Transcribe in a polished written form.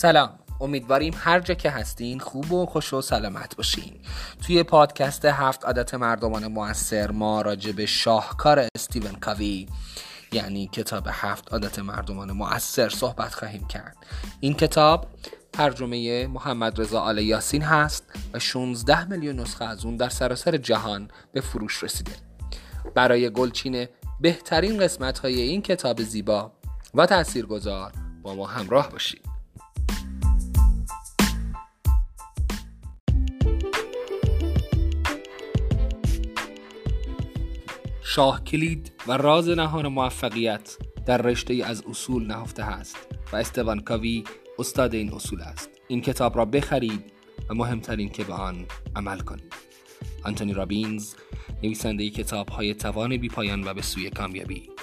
سلام، امیدواریم هر جا که هستین خوب و خوش و سلامت باشین. توی پادکست 7 عادت مردمان موثر ما راجع به شاهکار استیون کاوی یعنی کتاب 7 عادت مردمان موثر صحبت خواهیم کرد. این کتاب ترجمه محمد رضا آل یاسین هست و 16 میلیون نسخه از اون در سراسر جهان به فروش رسیده. برای گلچین بهترین قسمت‌های این کتاب زیبا و تاثیرگذار با ما همراه باشید. شاه کلید و راز نهان موفقیت در رشته از اصول نهفته است و استیون کاوی استاد این اصول است. این کتاب را بخرید و مهمترین که به آن عمل کنید. آنتونی رابینز، نویسنده کتاب‌های توان بی‌پایان و به سوی کامیابی.